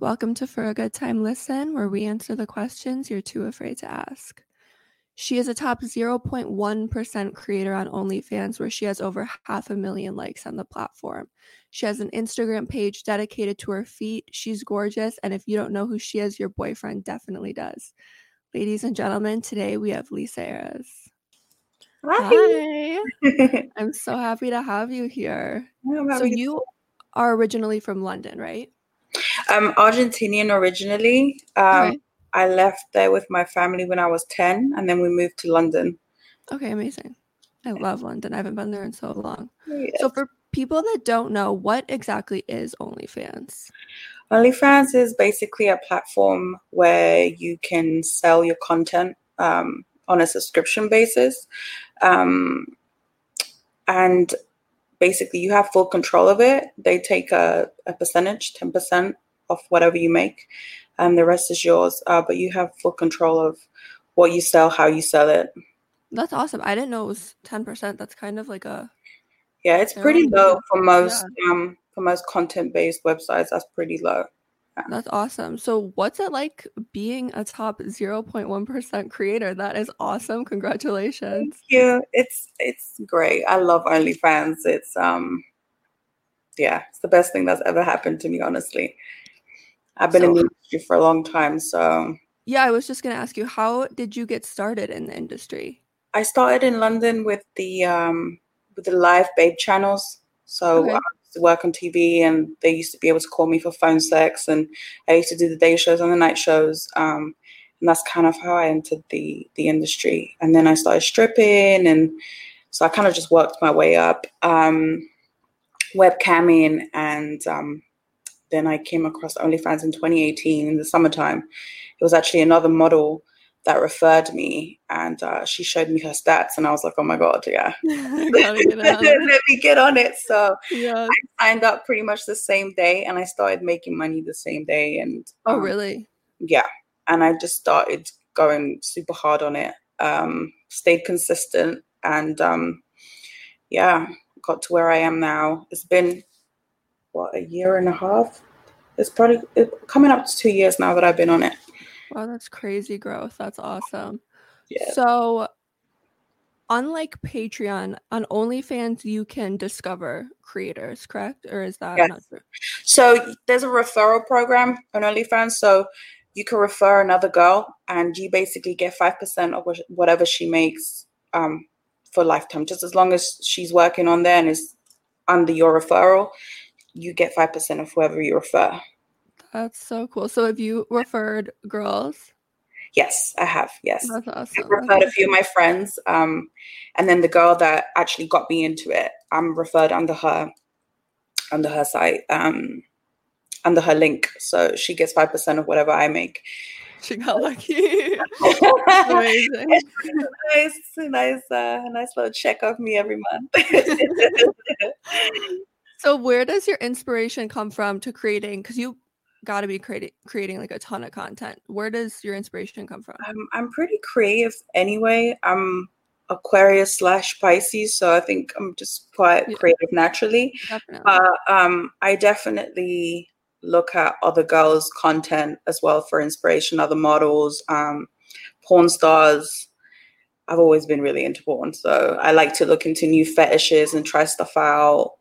Welcome to For a Good Time Listen, where we answer the questions you're too afraid to ask. She is a top 0.1% creator on OnlyFans, where she has over 500,000 likes on the platform. She has an Instagram page dedicated to her feet. She's gorgeous, and if you don't know who she is, your boyfriend definitely does. Ladies and gentlemen, today we have Lissa Aires. Hi. Hi. I'm so happy to have you here. So you are originally from London, right? I'm Argentinian originally. Okay. I left there with my family when I was 10, and then we moved to London. Okay, amazing. I love London. I haven't been there in so long. Yes. So for people that don't know, what exactly is OnlyFans? OnlyFans is basically a platform where you can sell your content on a subscription basis. And basically, you have full control of it. They take a percentage, 10% of whatever you make, and the rest is yours. But you have full control of what you sell, how you sell it. That's awesome. I didn't know it was 10%. That's kind of like a... Yeah, it's pretty low for most, for most content-based websites. That's pretty low. Yeah. That's awesome. So what's it like being a top 0.1% creator? That is awesome. Congratulations. Thank you. It's great. I love OnlyFans. It's it's the best thing that's ever happened to me, honestly. I've been in the industry for a long time, so... Yeah, I was just going to ask you, how did you get started in the industry? I started in London with the live babe channels. So I used to work on TV, and they used to be able to call me for phone sex, and I used to do the day shows and the night shows. And that's kind of how I entered the industry. And then I started stripping, and so I kind of just worked my way up, webcamming, and then I came across OnlyFans in 2018 in the summertime. It was actually another model that referred me, and she showed me her stats, and I was like, oh my god, yeah. Let me get on it. So yeah. I signed up pretty much the same day, and I started making money the same day. And oh really? Yeah. And I just started going super hard on it, stayed consistent, and got to where I am now. It's been a year and a half. It's probably coming up to 2 years now that I've been on it. Wow, that's crazy growth. That's awesome. Yeah. So unlike Patreon, on OnlyFans, you can discover creators, correct? Or is that not true? So there's a referral program on OnlyFans. So you can refer another girl, and you basically get 5% of whatever she makes for lifetime. Just as long as she's working on there and is under your referral, you get 5% of whoever you refer. That's so cool. So have you referred girls? Yes, I have. Yes. That's awesome. I've referred a few of my friends. And then the girl that actually got me into it, I'm referred under her site, under her link. So she gets 5% of whatever I make. She got lucky. Amazing. Nice little check of me every month. So where does your inspiration come from to creating? Because you got to be creating like a ton of content. Where does your inspiration come from? I'm pretty creative anyway. I'm Aquarius / Pisces, so I think I'm just quite creative naturally. Definitely. I definitely look at other girls' content as well for inspiration, other models, porn stars. I've always been really into porn, so I like to look into new fetishes and try stuff out.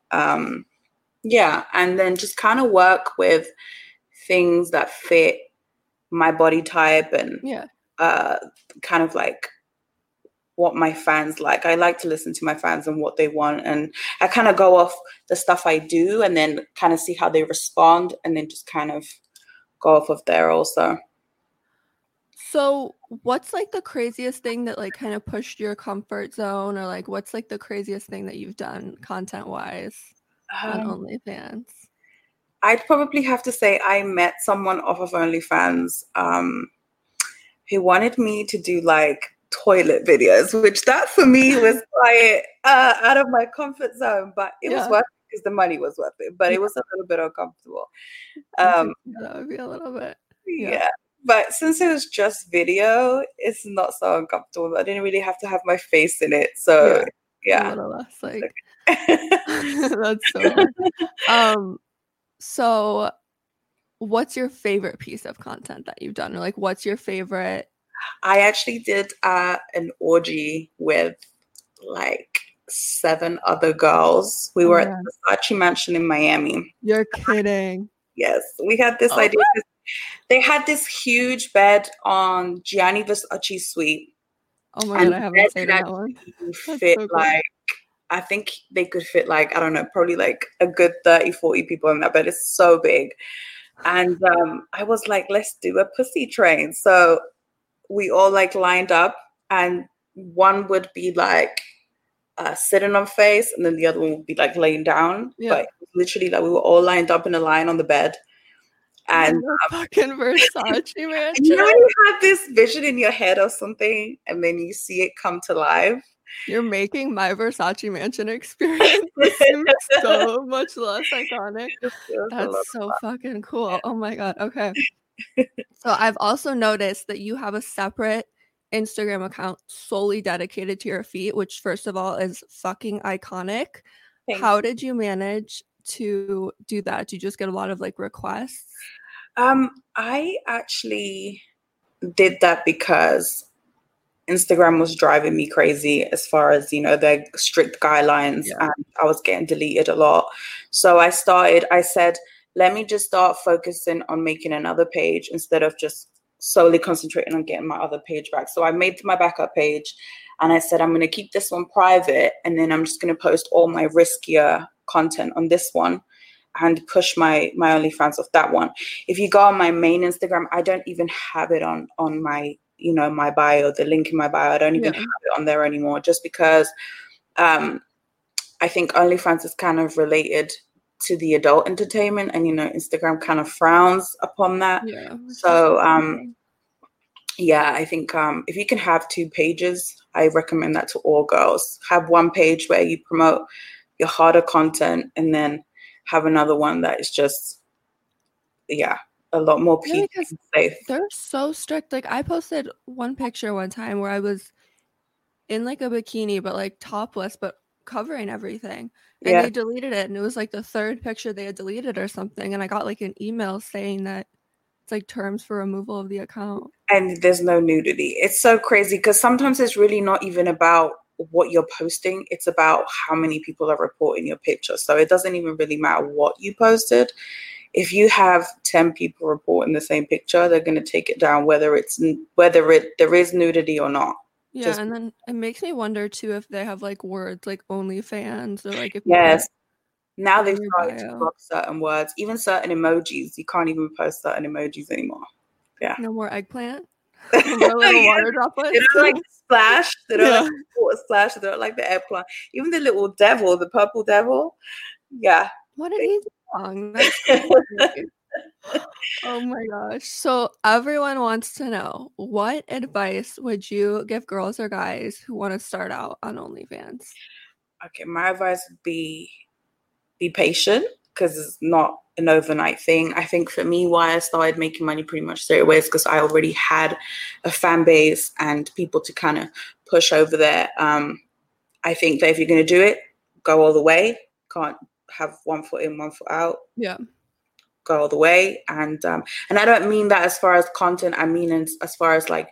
And then just kind of work with things that fit my body type and kind of like what my fans like. I like to listen to my fans and what they want, and I kind of go off the stuff I do and then kind of see how they respond, and then just kind of go off of there also. So what's like the craziest thing that like kind of pushed your comfort zone, or like what's like the craziest thing that you've done content wise on OnlyFans? I'd probably have to say I met someone off of OnlyFans who wanted me to do like toilet videos, which that for me was quite out of my comfort zone, but it was worth it because the money was worth it, but it was a little bit uncomfortable. That would be a little bit. Yeah. But since it was just video, it's not so uncomfortable. I didn't really have to have my face in it. So yeah. A little less, like that's so hard. So what's your favorite piece of content that you've done? Or like, what's your favorite? I actually did an orgy with like 7 other girls. We were at the Versace Mansion in Miami. You're kidding. Yes. We had this idea. They had this huge bed on Gianni Versace's suite. Oh my God, I haven't seen that one. Fit so cool. Like, I think they could fit like, I don't know, probably like a good 30, 40 people in that bed. It's so big. And I was like, let's do a pussy train. So we all like lined up, and one would be like sitting on face, and then the other one would be like laying down. Yeah. But literally, like, we were all lined up in a line on the bed. And fucking Versace Mansion. You know, you have this vision in your head or something, and then you see it come to life. You're making my Versace Mansion experience so much less iconic. That's so fucking cool. Oh my God. Okay. So I've also noticed that you have a separate Instagram account solely dedicated to your feet, which first of all is fucking iconic. Thanks. How did you manage to do that? Do you just get a lot of like requests? I actually did that because Instagram was driving me crazy as far as, you know, their strict guidelines, and I was getting deleted a lot. So I said, let me just start focusing on making another page instead of just solely concentrating on getting my other page back. So I made my backup page, and I said, I'm going to keep this one private, and then I'm just going to post all my riskier content on this one and push my OnlyFans off that one. If you go on my main Instagram, I don't even have it on my, you know, my bio, the link in my bio. I don't even have it on there anymore, just because I think OnlyFans is kind of related to the adult entertainment, and, you know, Instagram kind of frowns upon that. Yeah. So I think if you can have 2 pages, I recommend that to all girls. Have one page where you promote your harder content, and then have another one that is just a lot more people safe. They're so strict. Like, I posted one picture one time where I was in like a bikini, but like topless, but covering everything, and they deleted it, and it was like the 3rd picture they had deleted or something, and I got like an email saying that it's like terms for removal of the account, and there's no nudity. It's so crazy, because sometimes it's really not even about what you're posting, it's about how many people are reporting your picture. So it doesn't even really matter what you posted. If you have 10 people reporting the same picture, they're going to take it down, whether there is nudity or not. Yeah, just, and then it makes me wonder too if they have like words like OnlyFans or like if now they've started to block certain words, even certain emojis. You can't even post certain emojis anymore. Yeah, no more eggplant, no little water droplets. They don't like the splash. They don't like the water splash. They don't like the eggplant. Even the little devil, the purple devil. Yeah, what an easy song. That's crazy. Oh my gosh. So everyone wants to know, what advice would you give girls or guys who want to start out on OnlyFans? Okay, my advice would be patient, because it's not an overnight thing. I think for me, why I started making money pretty much straight away is because I already had a fan base and people to kind of push over there. I think that if you're going to do it, go all the way. Can't have one foot in, one foot out. Yeah. Go all the way. And I don't mean that as far as content, I mean as far as like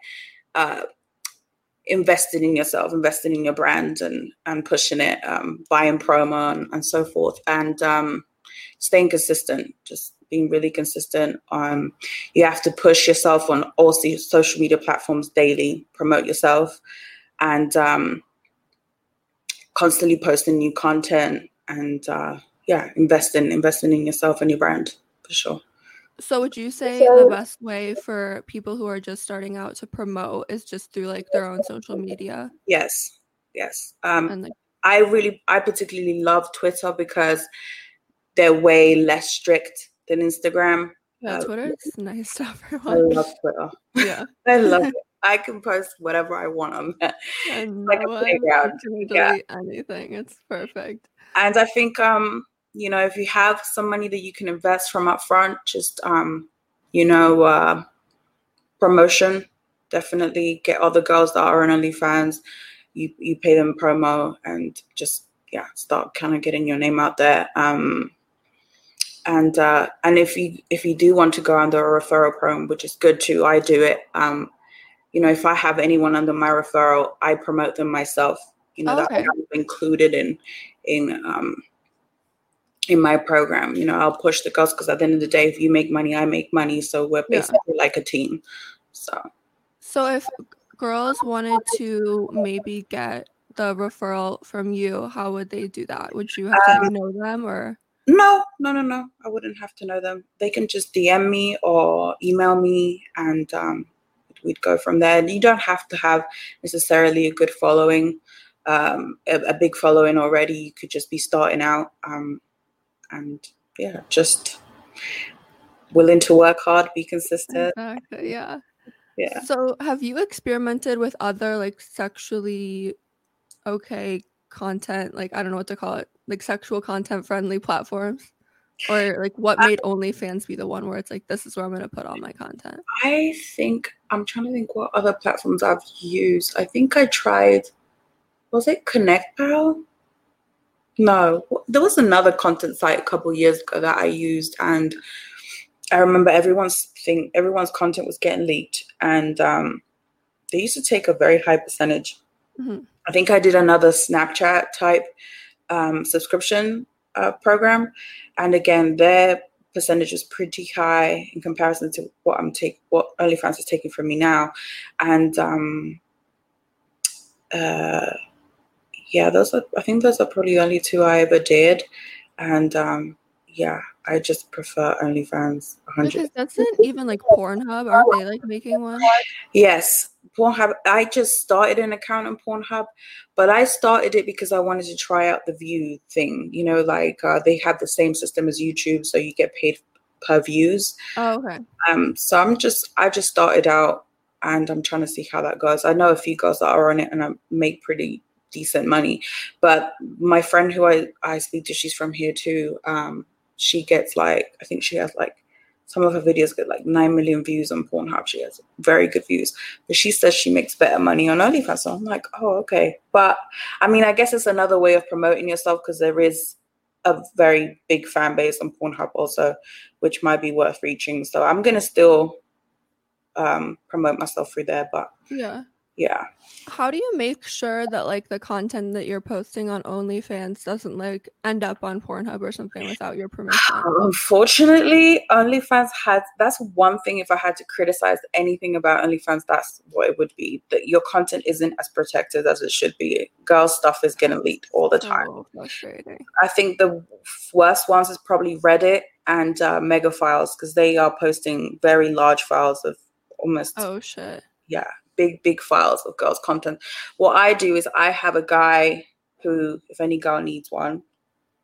investing in yourself, investing in your brand, and pushing it, buying promo and so forth, and staying consistent, just being really consistent. You have to push yourself on all social media platforms daily, promote yourself, and constantly posting new content, and investing in yourself and your brand. For sure. So would you say the best way for people who are just starting out to promote is just through like their own social media? Yes. I particularly love Twitter because they're way less strict than Instagram. Yeah, Twitter is nice to everyone. I love Twitter. Yeah. I love it. I can post whatever I want on there. Like a playground. Anything. It's perfect. And I think you know, if you have some money that you can invest from up front, just, promotion, definitely get other girls that are on OnlyFans. You pay them promo and just, start kind of getting your name out there. And if you do want to go under a referral program, which is good too, I do it. You know, if I have anyone under my referral, I promote them myself. You know, okay. That's included in my program. You know, I'll push the girls because at the end of the day, if you make money, I make money. So we're basically like a team. So if girls wanted to maybe get the referral from you, how would they do that? Would you have to know them or? No. I wouldn't have to know them. They can just DM me or email me, and we'd go from there. You don't have to have necessarily a good following, a big following already. You could just be starting out, just willing to work hard, be consistent. Exactly, yeah. So, have you experimented with other like sexually okay content? Like, I don't know what to call it. Like sexual content friendly platforms, or like what made OnlyFans be the one where it's like, this is where I'm going to put all my content? I think I'm trying to think what other platforms I've used. I think I tried, was it ConnectPal? No, there was another content site a couple of years ago that I used, and I remember everyone's content was getting leaked, and they used to take a very high percentage. Mm-hmm. I think I did another Snapchat type subscription program, and again their percentage was pretty high in comparison to what OnlyFans is taking from me now, and those are probably the only two I ever did, and I just prefer OnlyFans 100%. Because that's not even like Pornhub. Are they like making one? Yes, Pornhub. I just started an account on Pornhub, but I started it because I wanted to try out the view thing. You know, like they have the same system as YouTube, so you get paid per views. Oh, okay. So I just started out, and I'm trying to see how that goes. I know a few girls that are on it, and I make pretty decent money. But my friend who I speak to, she's from here too. She gets like, I think she has like, some of her videos get like 9 million views on Pornhub. She has very good views. But she says she makes better money on OnlyFans. So I'm like, oh, okay. But I mean, I guess it's another way of promoting yourself, because there is a very big fan base on Pornhub also, which might be worth reaching. So I'm going to still promote myself through there. But yeah. How do you make sure that like the content that you're posting on OnlyFans doesn't like end up on Pornhub or something without your permission? Unfortunately, OnlyFans that's one thing. If I had to criticize anything about OnlyFans, that's what it would be. That your content isn't as protected as it should be. Girl stuff is gonna leak all the time. Oh, frustrating. I think the worst ones is probably Reddit and MegaFiles, because they are posting very large files of almost. Oh shit. Yeah. Big files of girls' content. What I do is I have a guy who, if any girl needs one,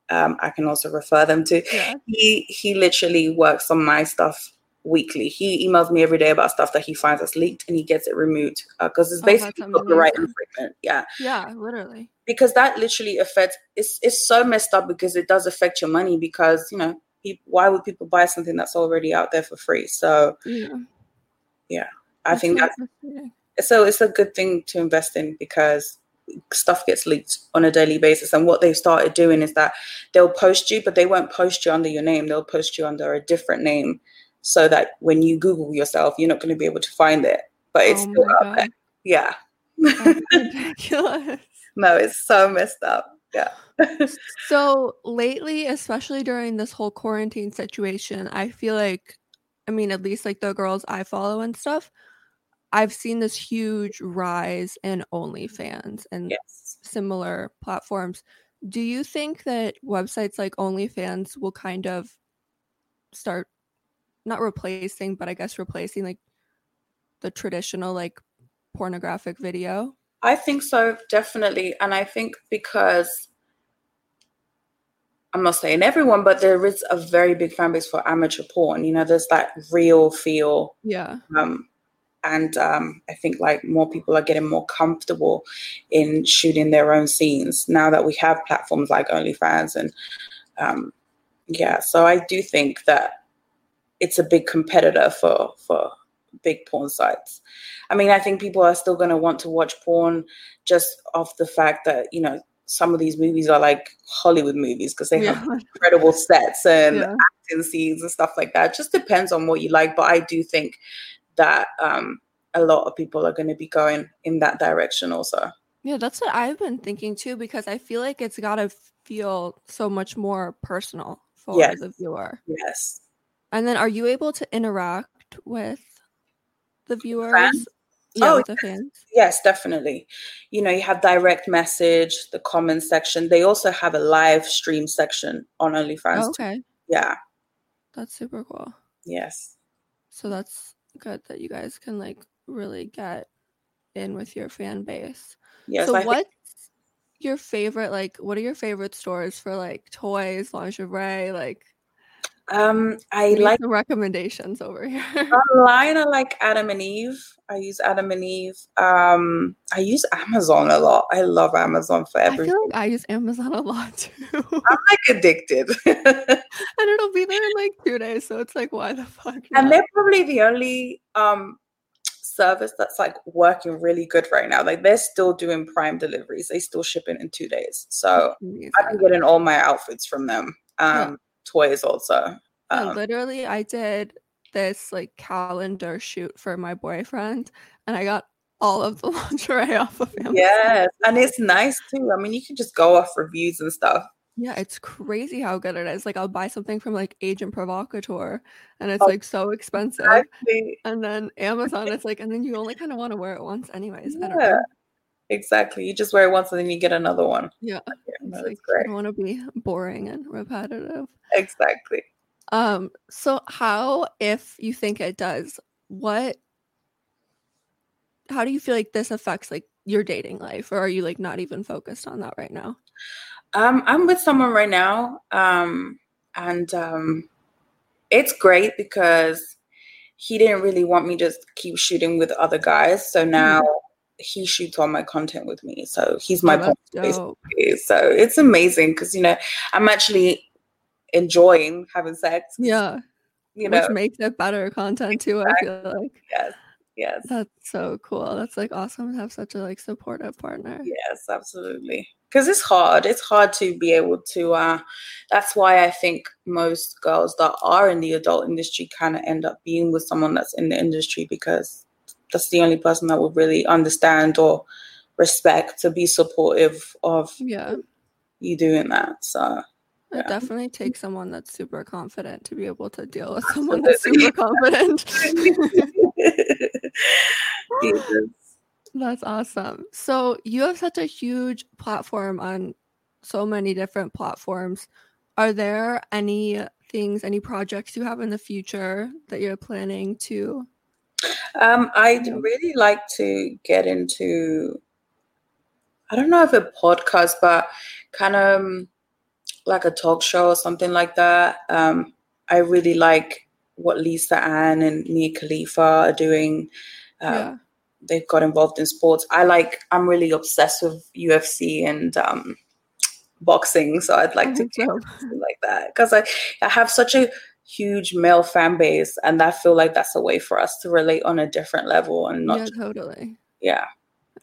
I can also refer them to. Yeah. He literally works on my stuff weekly. He emails me every day about stuff that he finds that's leaked, and he gets it removed because it's basically copyright infringement. Yeah. Yeah, literally. Because that literally affects. It's so messed up because it does affect your money. Because you know, why would people buy something that's already out there for free? So yeah, I think that's. So it's a good thing to invest in, because stuff gets leaked on a daily basis. And what they've started doing is that they'll post you, but they won't post you under your name. They'll post you under a different name, so that when you Google yourself, you're not going to be able to find it. But it's still out there. Yeah. That's ridiculous. No, it's so messed up. Yeah. So lately, especially during this whole quarantine situation, I feel like, I mean, at least like the girls I follow and stuff, I've seen this huge rise in OnlyFans and similar platforms. Do you think that websites like OnlyFans will kind of start not replacing, but I guess replacing like the traditional like pornographic video? I think so, definitely. And I think because I'm not saying everyone, but there is a very big fan base for amateur porn. You know, there's that real feel. Yeah. And I think like more people are getting more comfortable in shooting their own scenes now that we have platforms like OnlyFans. And so I do think that it's a big competitor for big porn sites. I mean, I think people are still going to want to watch porn just off the fact that, you know, some of these movies are like Hollywood movies because they have incredible sets and acting scenes and stuff like that. It just depends on what you like. But I do think that a lot of people are going to be going in that direction also. Yeah, that's what I've been thinking too, because I feel like it's got to feel so much more personal for the viewer. Yes. And then are you able to interact with the viewers? Fans? Yes, definitely. You know, you have direct message, the comment section. They also have a live stream section on OnlyFans. Oh, okay. Too. Yeah. That's super cool. Yes. So that's good that you guys can like really get in with your fan base. Yes. So what are your favorite stores for like toys, lingerie, like I like the recommendations over here. Online I like Adam and Eve. I use Adam and Eve. I use Amazon a lot. I love Amazon for everything. I feel like I use Amazon a lot too. I'm like addicted. And it'll be there in like 2 days, so it's like why the fuck not? And they're probably the only service that's like working really good right now. Like they're still doing Prime deliveries. They still ship it in 2 days. So I've been getting all my outfits from them. Toys also. Literally I did this like calendar shoot for my boyfriend and I got all of the lingerie off of Amazon. Yes, and it's nice too. I mean, you can just go off reviews and stuff. Yeah, it's crazy how good it is. Like I'll buy something from like Agent Provocateur and it's like so expensive. Exactly. And then Amazon it's like, and then you only kind of want to wear it once anyways. Yeah, I don't know. Exactly. You just wear it once and then you get another one. Yeah. It's like, great. I don't want to be boring and repetitive. Exactly. So how, if you think it does, how do you feel like this affects like your dating life, or are you like not even focused on that right now? I'm with someone right now, and it's great because he didn't really want me to just keep shooting with other guys. So now he shoots all my content with me. So he's my boss, basically. So it's amazing because, you know, I'm actually enjoying having sex. Yeah. You know, which makes it better content too, exactly. I feel like. Yes. Yes. That's so cool. That's like awesome to have such a like supportive partner. Yes, absolutely. Because it's hard. It's hard to be able to. That's why I think most girls that are in the adult industry kind of end up being with someone that's in the industry, because that's the only person that will really understand or respect to be supportive of you doing that. So it definitely takes someone that's super confident to be able to deal with someone that's super confident. Jesus. That's awesome. So you have such a huge platform on so many different platforms. Are there any things, any projects you have in the future that you're planning to? I'd really like to get into, I don't know if a podcast, but kind of like a talk show or something like that. I really like what Lisa Ann and Mia Khalifa are doing. They've got involved in sports. I'm really obsessed with UFC and boxing. So I'd like to do something like that, because I have such a huge male fan base, and I feel like that's a way for us to relate on a different level and not totally. Yeah.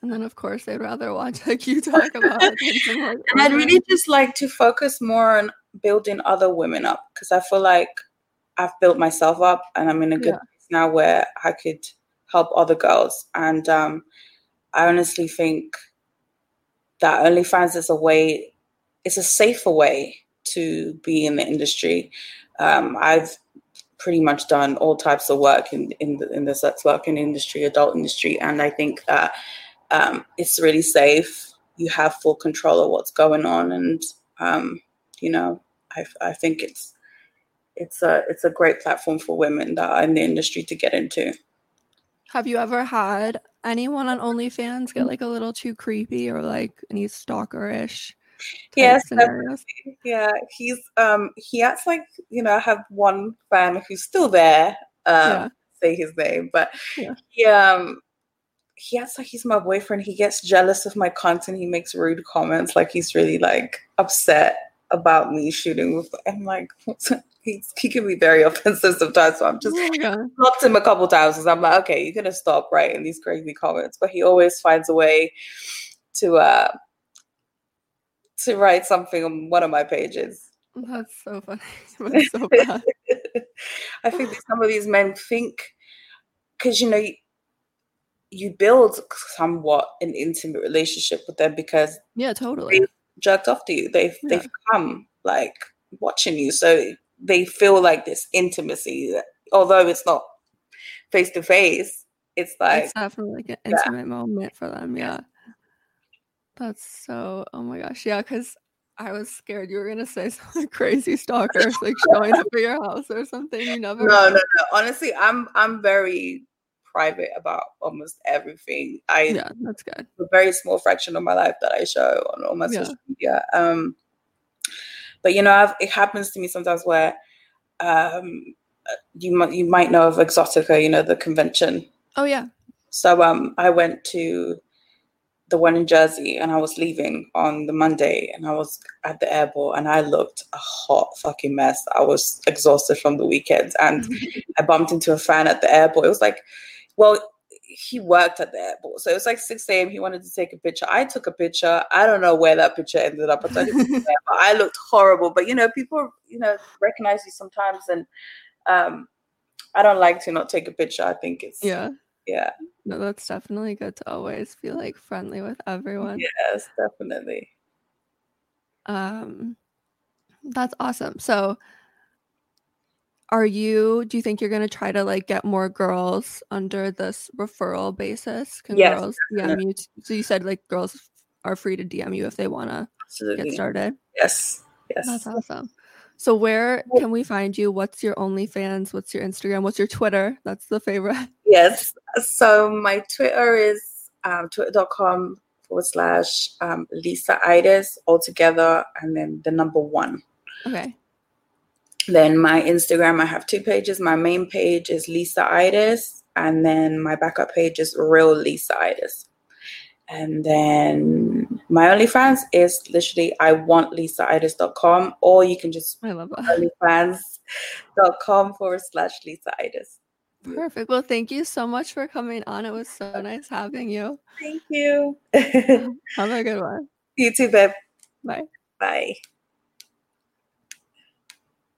And then of course they'd rather watch like you talk about it. And I'd really just like to focus more on building other women up, because I feel like I've built myself up and I'm in a good place now where I could help other girls. And I honestly think that OnlyFans is it's a safer way to be in the industry. I've pretty much done all types of work in the sex working industry, adult industry. And I think that it's really safe. You have full control of what's going on. And, you know, I think it's a great platform for women that are in the industry to get into. Have you ever had anyone on OnlyFans get like a little too creepy or like any stalker-ish? Yes. Yeah. He's he acts like, you know, I have one fan who's still there, say his name, but he acts like he's my boyfriend. He gets jealous of my content. He makes rude comments. Like he's really like upset about me shooting with, I'm like, he can be very offensive sometimes. So I'm just blocked him a couple times because I'm like, okay, you're gonna stop writing these crazy comments. But he always finds a way to to write something on one of my pages. That's so funny. That's so bad. I think that some of these men think, because, you know, you build somewhat an intimate relationship with them because they jerked off to you. They've come, like, watching you. So they feel like this intimacy, that, although it's not face-to-face, it's like... It's definitely like an intimate moment for them, yeah. That's so... Oh, my gosh. Yeah, because I was scared you were going to say some crazy stalkers, like, showing up at your house or something. You never... No. Honestly, I'm very... private about almost everything. That's good. A very small fraction of my life that I show on all my social media. But you know, it happens to me sometimes where you might know of Exotica, you know, the convention. Oh yeah. So I went to the one in Jersey, and I was leaving on the Monday, and I was at the airport, and I looked a hot fucking mess. I was exhausted from the weekend, and I bumped into a fan at the airport. It was like. Well, he worked at the airport, so it was like 6 a.m. He wanted to take a picture. I took a picture. I don't know where that picture ended up. But I looked horrible. But, you know, people, you know, recognize you sometimes. And I don't like to not take a picture. I think it's... Yeah. No, that's definitely good to always be, like, friendly with everyone. Yes, definitely. That's awesome. So... do you think you're going to try to, like, get more girls under this referral basis? Can girls DM you? So you said, like, girls are free to DM you if they want to get started? Yes. That's awesome. So where can we find you? What's your OnlyFans? What's your Instagram? What's your Twitter? That's the favorite. Yes. So my Twitter is twitter.com/ Lissa Aires altogether, and then the number 1. Okay. Then my Instagram, I have 2 pages. My main page is Lissa Aires, and then my backup page is Real Lissa Aires. And then my OnlyFans is literally iwantlissaaires.com, or you can just onlyfans.com/Lissa Aires. Perfect. Well, thank you so much for coming on. It was so nice having you. Thank you. Have a good one. You too, babe. Bye. Bye.